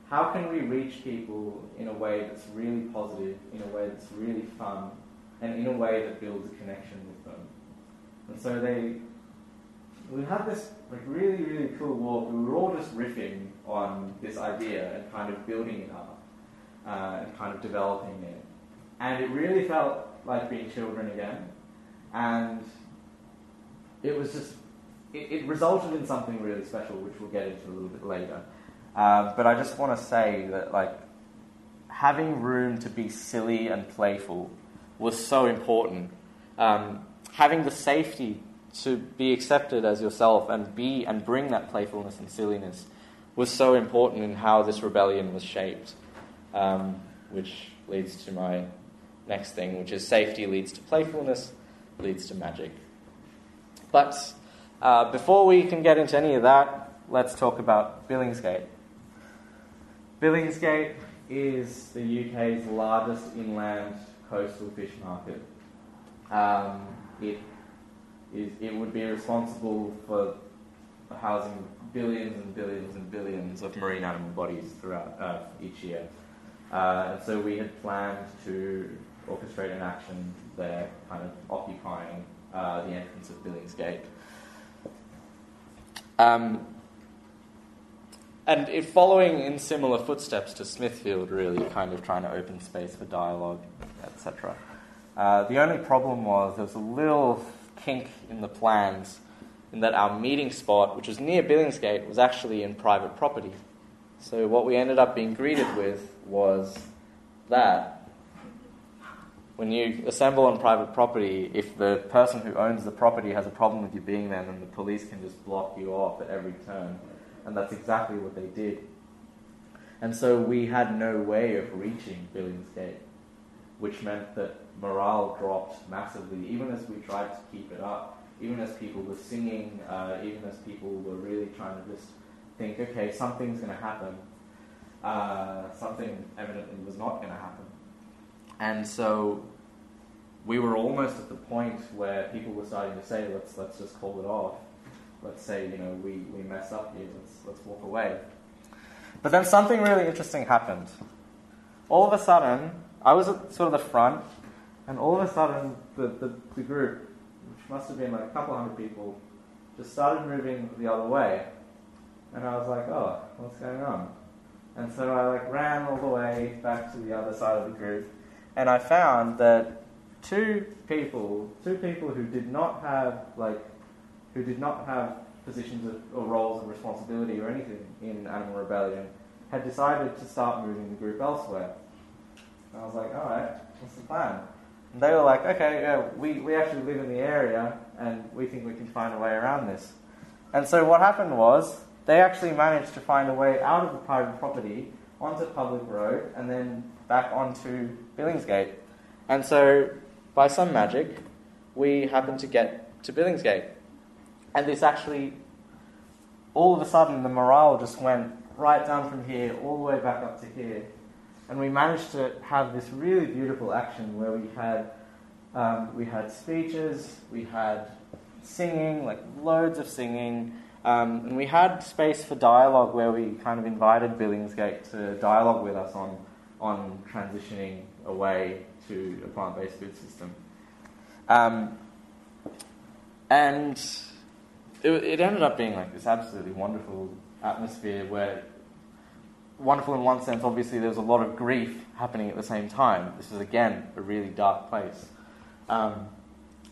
how can we reach people in a way that's really positive, in a way that's really fun, and in a way that builds a connection with them. And so they, we had this like really, really cool walk. We were all just riffing on this idea and kind of building it up uh, and kind of developing it. And it really felt like being children again. And it was just, it, it resulted in something really special, which we'll get into a little bit later. Uh, but I just want to say that like having room to be silly and playful was so important. Um, having the safety to be accepted as yourself and be and bring that playfulness and silliness was so important in how this rebellion was shaped, um, which leads to my next thing, which is safety leads to playfulness, leads to magic. But uh, before we can get into any of that, let's talk about Billingsgate. Billingsgate is the U K's largest inland coastal fish market. Um, it Is it would be responsible for housing billions and billions and billions of marine animal bodies throughout uh, each year. Uh, and so we had planned to orchestrate an action there, kind of occupying uh, the entrance of Billingsgate. Um, and it following in similar footsteps to Smithfield, really, kind of trying to open space for dialogue, et cetera. Uh, the only problem was there was a little kink in the plans in that our meeting spot, which was near Billingsgate, was actually in private property. So what we ended up being greeted with was that when you assemble on private property, if the person who owns the property has a problem with you being there, then the police can just block you off at every turn. And that's exactly what they did. And so we had no way of reaching Billingsgate, which meant that morale dropped massively, even as we tried to keep it up, even as people were singing, uh, even as people were really trying to just think, okay, something's going to happen. Uh, something evidently was not going to happen. And so we were almost at the point where people were starting to say, let's let's just call it off. Let's say, you know, we, we mess up here, let's, let's walk away. But then something really interesting happened. All of a sudden, I was at sort of the front, and all of a sudden, the, the, the group, which must have been like a couple hundred people, just started moving the other way. And I was like, oh, what's going on? And so I like ran all the way back to the other side of the group, and I found that two people, two people who did not have like, who did not have positions of, or roles of responsibility or anything in Animal Rebellion, had decided to start moving the group elsewhere. And I was like, all right, what's the plan? And they were like, okay, yeah, we we actually live in the area, and we think we can find a way around this. And so what happened was, they actually managed to find a way out of the private property onto public road and then back onto Billingsgate. And so, by some magic, we happened to get to Billingsgate. And this actually, all of a sudden, the morale just went right down from here all the way back up to here. And we managed to have this really beautiful action where we had um, we had speeches, we had singing, like loads of singing. Um, and we had space for dialogue where we kind of invited Billingsgate to dialogue with us on on transitioning away to a plant-based food system. Um, and it, it ended up being like this absolutely wonderful atmosphere where, wonderful in one sense, obviously there was a lot of grief happening at the same time. This was, again, a really dark place. Um,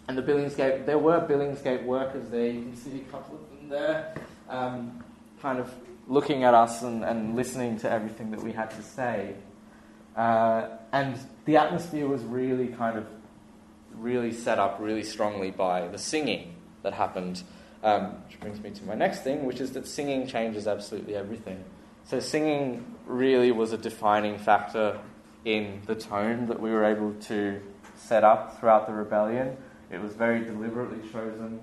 and the Billingsgate, there were Billingsgate workers there, you can see a couple of there, um, kind of looking at us and, and listening to everything that we had to say. Uh, and the atmosphere was really kind of really set up really strongly by the singing that happened, um, which brings me to my next thing, which is that singing changes absolutely everything. So singing really was a defining factor in the tone that we were able to set up throughout the rebellion. It was very deliberately chosen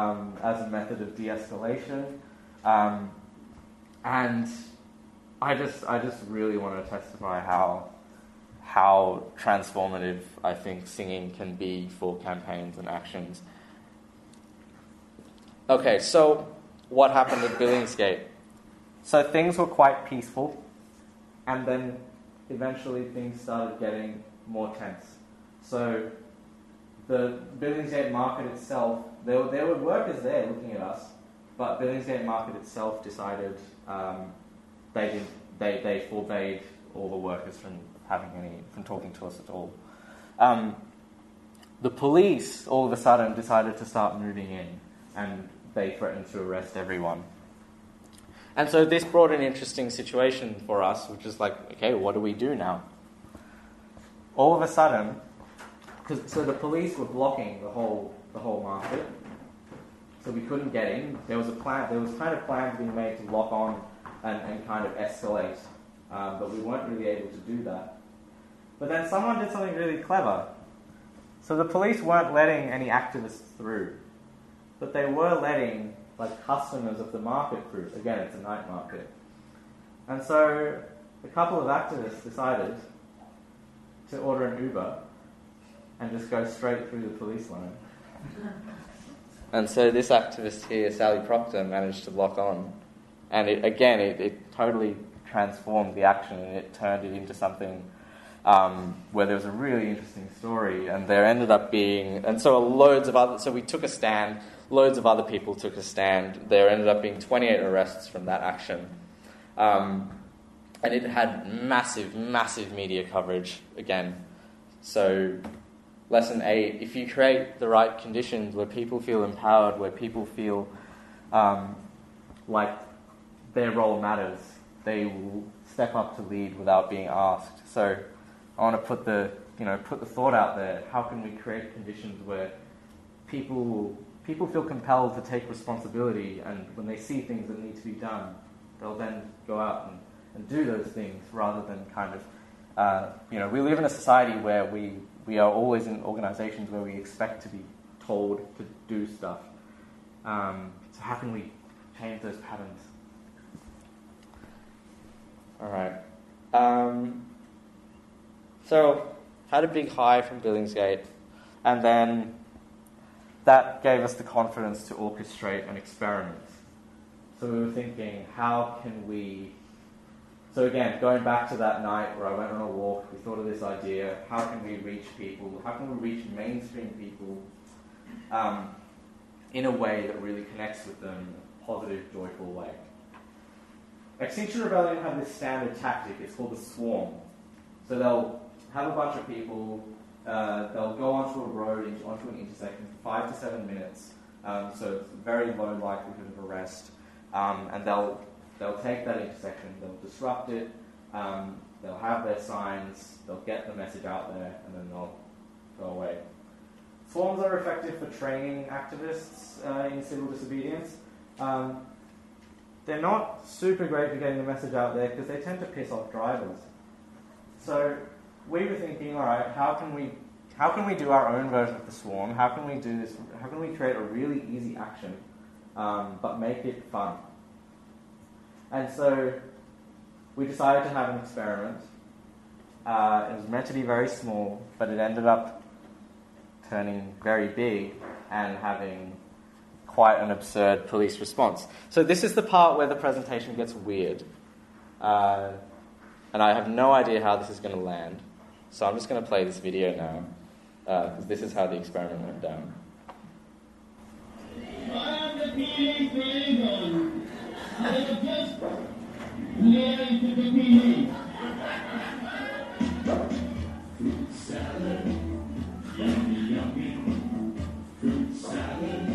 Um, as a method of de-escalation, um, and I just I just really want to testify how how transformative I think singing can be for campaigns and actions. Okay, so what happened at Billingsgate? So things were quite peaceful, and then eventually things started getting more tense. So the Billingsgate market itself, There were, there were workers there looking at us, but Billingsgate Market itself decided um, they didn't, they they forbade all the workers from having any from talking to us at all. Um, the police all of a sudden decided to start moving in, and they threatened to arrest everyone. And so this brought an interesting situation for us, which is like, okay, what do we do now? All of a sudden, because so the police were blocking the whole. the whole market, so we couldn't get in. There was a plan. There was kind of plans being made to lock on and, and kind of escalate, um, but we weren't really able to do that. But then someone did something really clever. So the police weren't letting any activists through, but they were letting like customers of the market through. Again, it's a night market, and so a couple of activists decided to order an Uber and just go straight through the police line. And so this activist here, Sally Proctor, managed to lock on. And it, again, it, it totally transformed the action, and it turned it into something um, where there was a really interesting story. And there ended up being... And so loads of other... So we took a stand. Loads of other people took a stand. There ended up being twenty-eight arrests from that action. Um, and it had massive, massive media coverage again. So... Lesson eight, if you create the right conditions where people feel empowered, where people feel um, like their role matters, they will step up to lead without being asked. So I want to put the, you know, put the thought out there. How can we create conditions where people people feel compelled to take responsibility, and when they see things that need to be done, they'll then go out and, and do those things rather than kind of, uh, you know, we live in a society where we... We are always in organisations where we expect to be told to do stuff. Um, so how can we change those patterns? All right. Um, so had a big high from Billingsgate, and then that gave us the confidence to orchestrate an experiment. So we were thinking, how can we... So again, going back to that night where I went on a walk, we thought of this idea, how can we reach people? How can we reach mainstream people? Um, in a way that really connects with them in a positive, joyful way. Extinction Rebellion have this standard tactic, it's called the swarm. So they'll have a bunch of people, uh, they'll go onto a road, onto an intersection for five to seven minutes, um, so it's very low likelihood of arrest, um, and they'll they'll take that intersection, they'll disrupt it, um, they'll have their signs, they'll get the message out there, and then they'll go away. Swarms are effective for training activists uh, in civil disobedience. Um, they're not super great for getting the message out there because they tend to piss off drivers. So we were thinking, all right, how can we how can we do our own version of the swarm? How can we do this? How can we create a really easy action, um, but make it fun? And so we decided to have an experiment. Uh, it was meant to be very small, but it ended up turning very big and having quite an absurd police response. So this is the part where the presentation gets weird. Uh, and I have no idea how this is going to land. So I'm just going to play this video now, because uh, this is how the experiment went down. I am the P A for England. I am just learning to be P A. Salad, yummy, yummy. Fruit salad.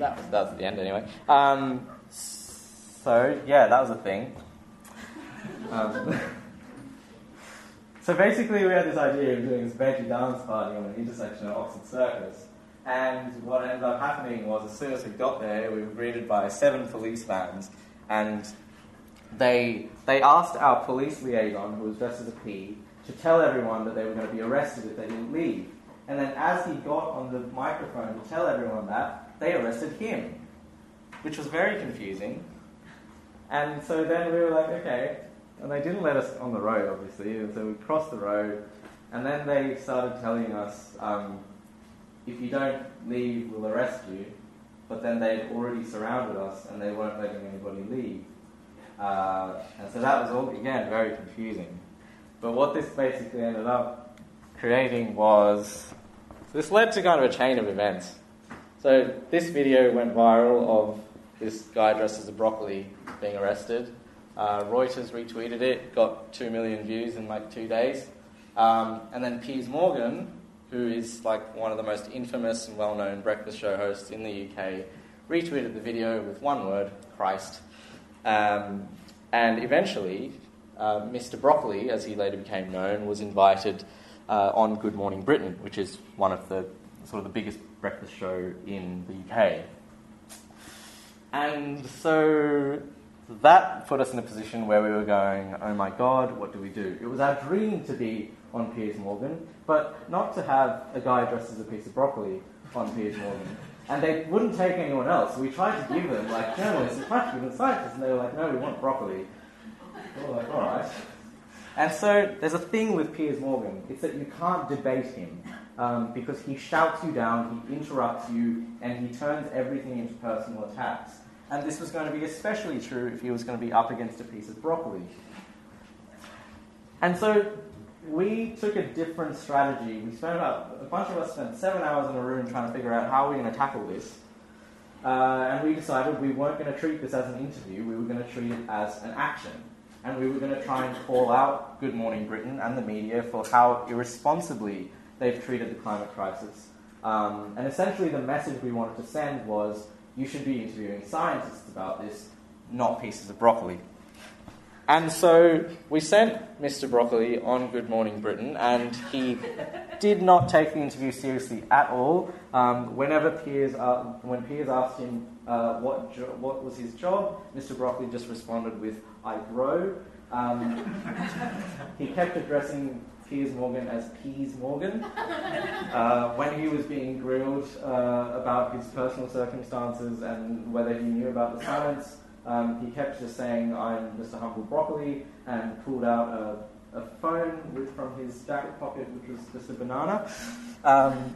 That was, that was the end anyway. Um, so, yeah, that was a thing. Um, so basically we had this idea of doing this veggie dance party on an intersection at Oxford Circus. And what ended up happening was, as soon as we got there, we were greeted by seven police vans. And they they asked our police liaison, who was dressed as a P, to tell everyone that they were going to be arrested if they didn't leave. And then as he got on the microphone to tell everyone that, they arrested him, which was very confusing. And so then we were like, okay. And they didn't let us on the road, obviously. And so we crossed the road. And then they started telling us, um, if you don't leave, we'll arrest you. But then they'd already surrounded us, and they weren't letting anybody leave. Uh, and so that was all, again, very confusing. But what this basically ended up creating was... this led to kind of a chain of events. So this video went viral of this guy dressed as a broccoli being arrested. Uh, Reuters retweeted it, got two million views in like two days. Um, and then Piers Morgan, who is like one of the most infamous and well-known breakfast show hosts in the U K, retweeted the video with one word, Christ. Um, and eventually, uh, Mister Broccoli, as he later became known, was invited uh, on Good Morning Britain, which is one of the sort of the biggest breakfast show in the U K. And so that put us in a position where we were going, oh my God, what do we do? It was our dream to be on Piers Morgan, but not to have a guy dressed as a piece of broccoli on Piers Morgan. And they wouldn't take anyone else. We tried to give them, like, journalists and practical and scientists, and they were like, no, we want broccoli. We were like, all right. And so there's a thing with Piers Morgan. It's that you can't debate him. Um, because he shouts you down, he interrupts you, and he turns everything into personal attacks. And this was going to be especially true if he was going to be up against a piece of broccoli. And so we took a different strategy. We spent about, a bunch of us spent seven hours in a room trying to figure out how we're going to tackle this. Uh, and we decided we weren't going to treat this as an interview, we were going to treat it as an action. And we were going to try and call out Good Morning Britain and the media for how irresponsibly they've treated the climate crisis. Um, and essentially the message we wanted to send was, You should be interviewing scientists about this, not pieces of broccoli. And so we sent Mister Broccoli on Good Morning Britain, and he did not take the interview seriously at all. Um, whenever Piers, uh, when Piers asked him uh, what jo- what was his job, Mister Broccoli just responded with "I grow." Um, he kept addressing Piers Morgan as Piers Morgan. Uh, when he was being grilled uh, about his personal circumstances and whether he knew about the science, um, he kept just saying, "I'm Mister Humble Broccoli," and pulled out a, a phone from his jacket pocket, which was just a banana. Um,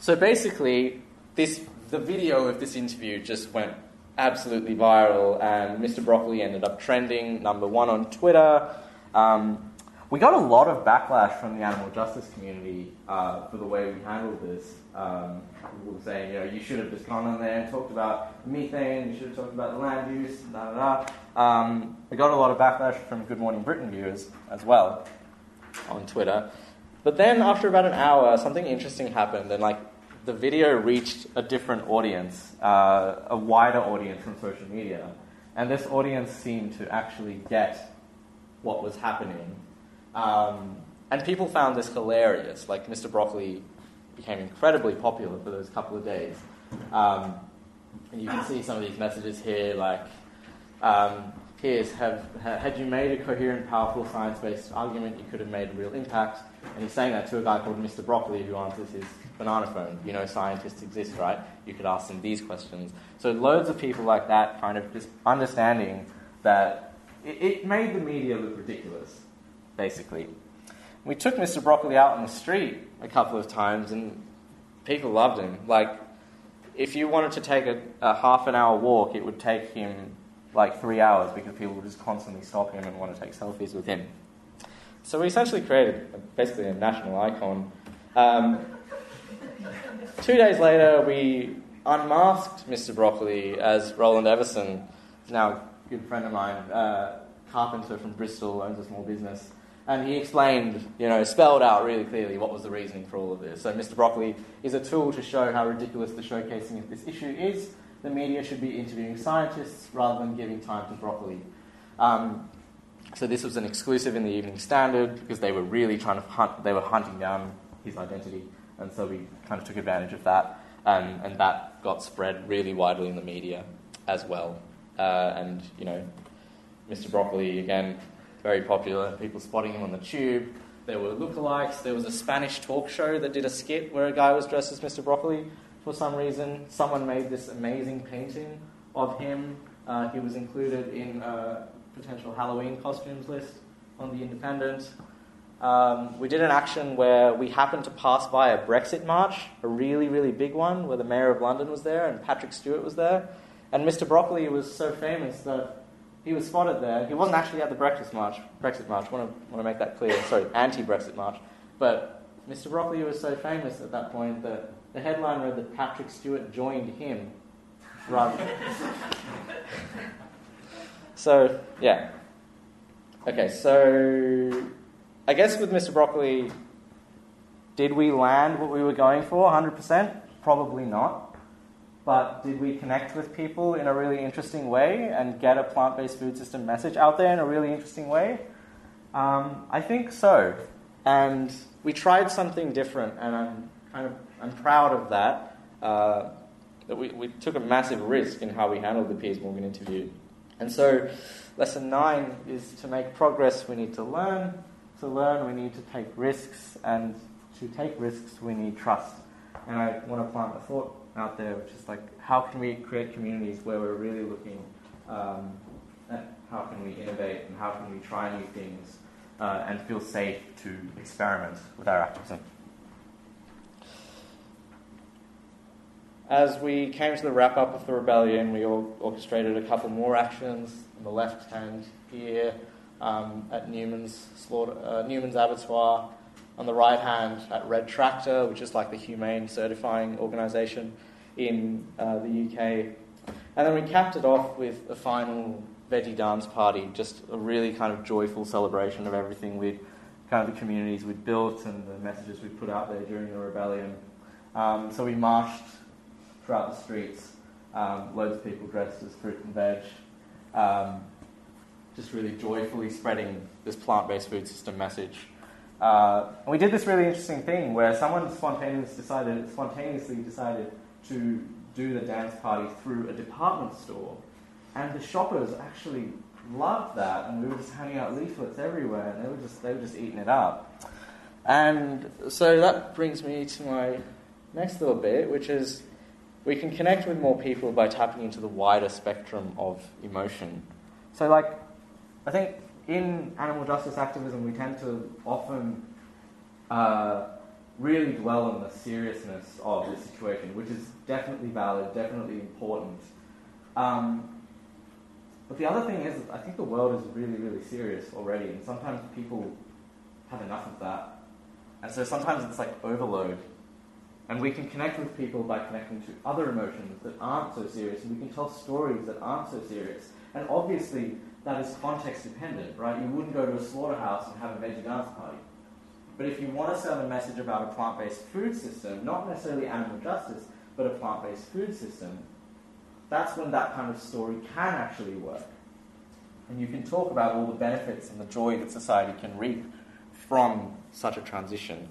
so basically, this the video of this interview just went absolutely viral, and Mister Broccoli ended up trending number one on Twitter. Um, We got a lot of backlash from the animal justice community uh, for the way we handled this. Um, people were saying, you know, you should have just gone on there and talked about methane, you should have talked about the land use, da da da. Um, we got a lot of backlash from Good Morning Britain viewers as well on Twitter. But then after about an hour, something interesting happened, and like the video reached a different audience, uh, a wider audience from social media. And this audience seemed to actually get what was happening. Um, and people found this hilarious. Like, Mister Broccoli became incredibly popular for those couple of days. Um, and you can see some of these messages here, like, um, Piers, have, ha- had you made a coherent, powerful, science-based argument, you could have made a real impact. And he's saying that to a guy called Mister Broccoli, who answers his banana phone. You know scientists exist, right? You could ask them these questions. So loads of people like that kind of just understanding that it, it made the media look ridiculous. Basically, we took Mister Broccoli out on the street a couple of times, and people loved him. Like, if you wanted to take a, a half an hour walk, it would take him like three hours because people would just constantly stop him and want to take selfies with him. So we essentially created a, basically a national icon. Um, two days later, we unmasked Mister Broccoli as Roland Everson, who's now a good friend of mine, uh, carpenter from Bristol, owns a small business. And he explained, you know, spelled out really clearly what was the reasoning for all of this. So Mister Broccoli is a tool to show how ridiculous the showcasing of this issue is. The media should be interviewing scientists rather than giving time to Broccoli. Um, so this was an exclusive in the Evening Standard because they were really trying to hunt, they were hunting down his identity. And so we kind of took advantage of that. Um, and that got spread really widely in the media as well. Uh, and, you know, Mister Broccoli, again, very popular. People spotting him on the tube. There were lookalikes. There was a Spanish talk show that did a skit where a guy was dressed as Mister Broccoli for some reason. Someone made this amazing painting of him. Uh, he was included in a potential Halloween costumes list on The Independent. Um, we did an action where we happened to pass by a Brexit march, a really, really big one, where the Mayor of London was there and Patrick Stewart was there. And Mister Broccoli was so famous that he was spotted there. He wasn't actually at the Brexit March. Brexit March. Want to want to make that clear. Sorry, anti-Brexit March. But Mister Broccoli was so famous at that point that the headline read that Patrick Stewart joined him. Rather. So yeah. Okay. So I guess with Mister Broccoli, did we land what we were going for? one hundred percent? Probably not. But did we connect with people in a really interesting way and get a plant-based food system message out there in a really interesting way? Um, I think so. And we tried something different, and I'm kind of I'm proud of that. Uh, that we, we took a massive risk in how we handled the Piers Morgan interview. And so lesson nine is to make progress, we need to learn. To learn, we need to take risks. And to take risks, we need trust. And I want to plant a thought out there, which is like, how can we create communities where we're really looking um, at how can we innovate and how can we try new things uh, and feel safe to experiment with our activism. As we came to the wrap-up of the rebellion, we all orchestrated a couple more actions on the left hand here um, at Newman's, slaughter, uh, Newman's Abattoir. On the right hand, at Red Tractor, which is like the humane certifying organisation in uh, the U K. And then we capped it off with a final veggie dance party, just a really kind of joyful celebration of everything we'd, kind of the communities we'd built and the messages we put out there during the rebellion. Um, so we marched throughout the streets um, loads of people dressed as fruit and veg, um, just really joyfully spreading this plant-based food system message. Uh, and we did this really interesting thing where someone spontaneously decided, spontaneously decided to do the dance party through a department store, and the shoppers actually loved that, and we were just handing out leaflets everywhere, and they were just they were just eating it up. And so that brings me to my next little bit, which is we can connect with more people by tapping into the wider spectrum of emotion. So, like, I think in animal justice activism, we tend to often uh, really dwell on the seriousness of the situation, which is definitely valid, definitely important. Um, but the other thing is, I think the world is really, really serious already, and sometimes people have enough of that. And so sometimes it's like overload. And we can connect with people by connecting to other emotions that aren't so serious, and we can tell stories that aren't so serious. And obviously, that is context-dependent, right? You wouldn't go to a slaughterhouse and have a veggie dance party. But if you want to sell a message about a plant-based food system, not necessarily animal justice, but a plant-based food system, that's when that kind of story can actually work. And you can talk about all the benefits and the joy that society can reap from such a transition.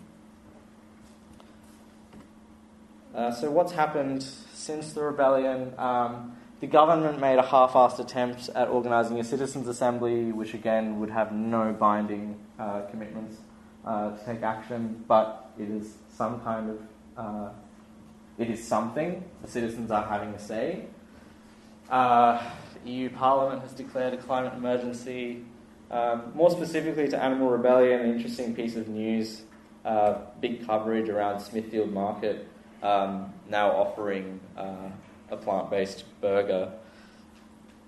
Uh, so what's happened since the rebellion? Um, the government made a half-assed attempt at organising a citizens' assembly, which again would have no binding uh, commitments uh, to take action, but it is some kind of, uh, it is something. The citizens are having a say. Uh, E U Parliament has declared a climate emergency. Uh, more specifically to Animal Rebellion, an interesting piece of news, uh, big coverage around Smithfield Market, Um, now offering uh, a plant-based burger.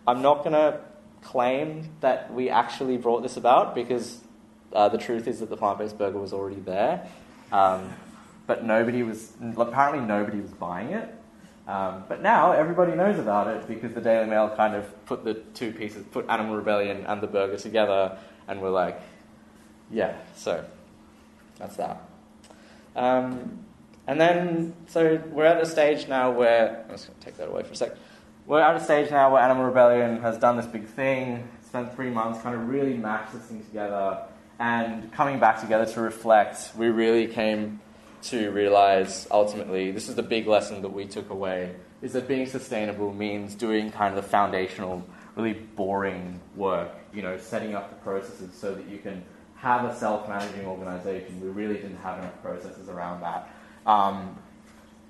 I'm not going to claim that we actually brought this about because uh, the truth is that the plant-based burger was already there, um, but nobody was, apparently nobody was buying it. Um, but now everybody knows about it because the Daily Mail kind of put the two pieces, put Animal Rebellion and the burger together, and we're like, yeah, so that's that. Um, And then, so we're at a stage now where... I'm just going to take that away for a sec. We're at a stage now where Animal Rebellion has done this big thing, spent three months kind of really mashed this thing together, and coming back together to reflect, we really came to realise, ultimately, this is the big lesson that we took away, is that being sustainable means doing kind of the foundational, really boring work, you know, setting up the processes so that you can have a self-managing organisation. We really didn't have enough processes around that. Um,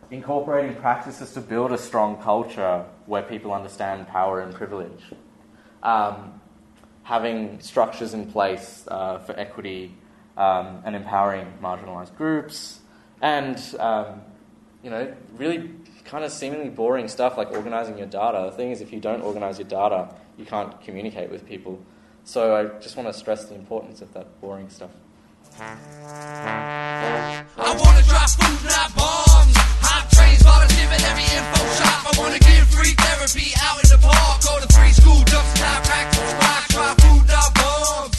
incorporating practices to build a strong culture where people understand power and privilege, um, having structures in place uh, for equity um, and empowering marginalised groups, and um, you know, really kind of seemingly boring stuff like organising your data. The thing is, if you don't organise your data, you can't communicate with people. So I just want to stress the importance of that boring stuff. I want to drop food, not bombs. Hop trains, volunteer at every info shop. I want to give free therapy out in the park. Go to free school, jumps, chiropractic, rock, drop food, not bombs.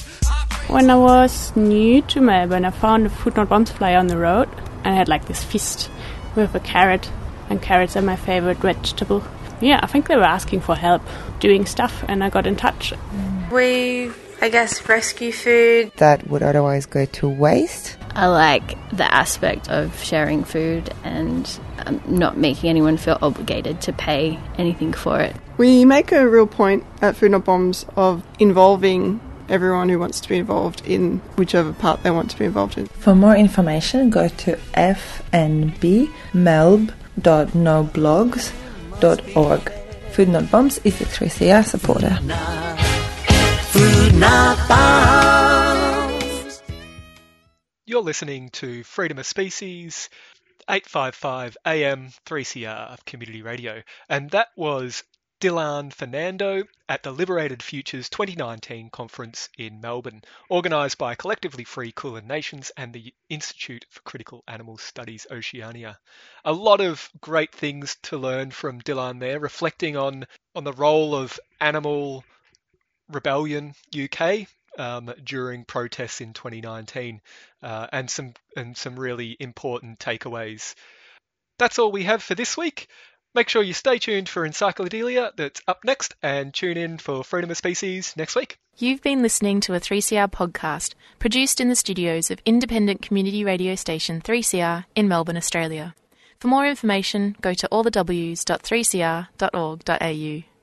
When I was new to Melbourne, I found a Food Not Bombs flyer on the road, and I had like this fist with a carrot, and carrots are my favourite vegetable. Yeah, I think they were asking for help doing stuff, and I got in touch. We... I guess rescue food that would otherwise go to waste. I like the aspect of sharing food and um, not making anyone feel obligated to pay anything for it. We make a real point at Food Not Bombs of involving everyone who wants to be involved in whichever part they want to be involved in. For more information, go to f n b melb dot no blogs dot org. Food Not Bombs is a three C R supporter. Food Not Bombs. You're listening to Freedom of Species, eight fifty-five A M three C R Community Radio, and that was Dylan Fernando at the Liberated Futures twenty nineteen conference in Melbourne, organised by Collectively Free, Kulin Nation and the Institute for Critical Animal Studies, Oceania. A lot of great things to learn from Dylan there, reflecting on on the role of animal Rebellion U K um, during protests in twenty nineteen, uh, and some and some really important takeaways. That's all we have for this week. Make sure you stay tuned for Encyclopedia that's up next, and tune in for Freedom of Species next week. You've been listening to a three C R podcast produced in the studios of independent community radio station three C R in Melbourne, Australia. For more information, go to all the w s dot three c r dot org dot a u.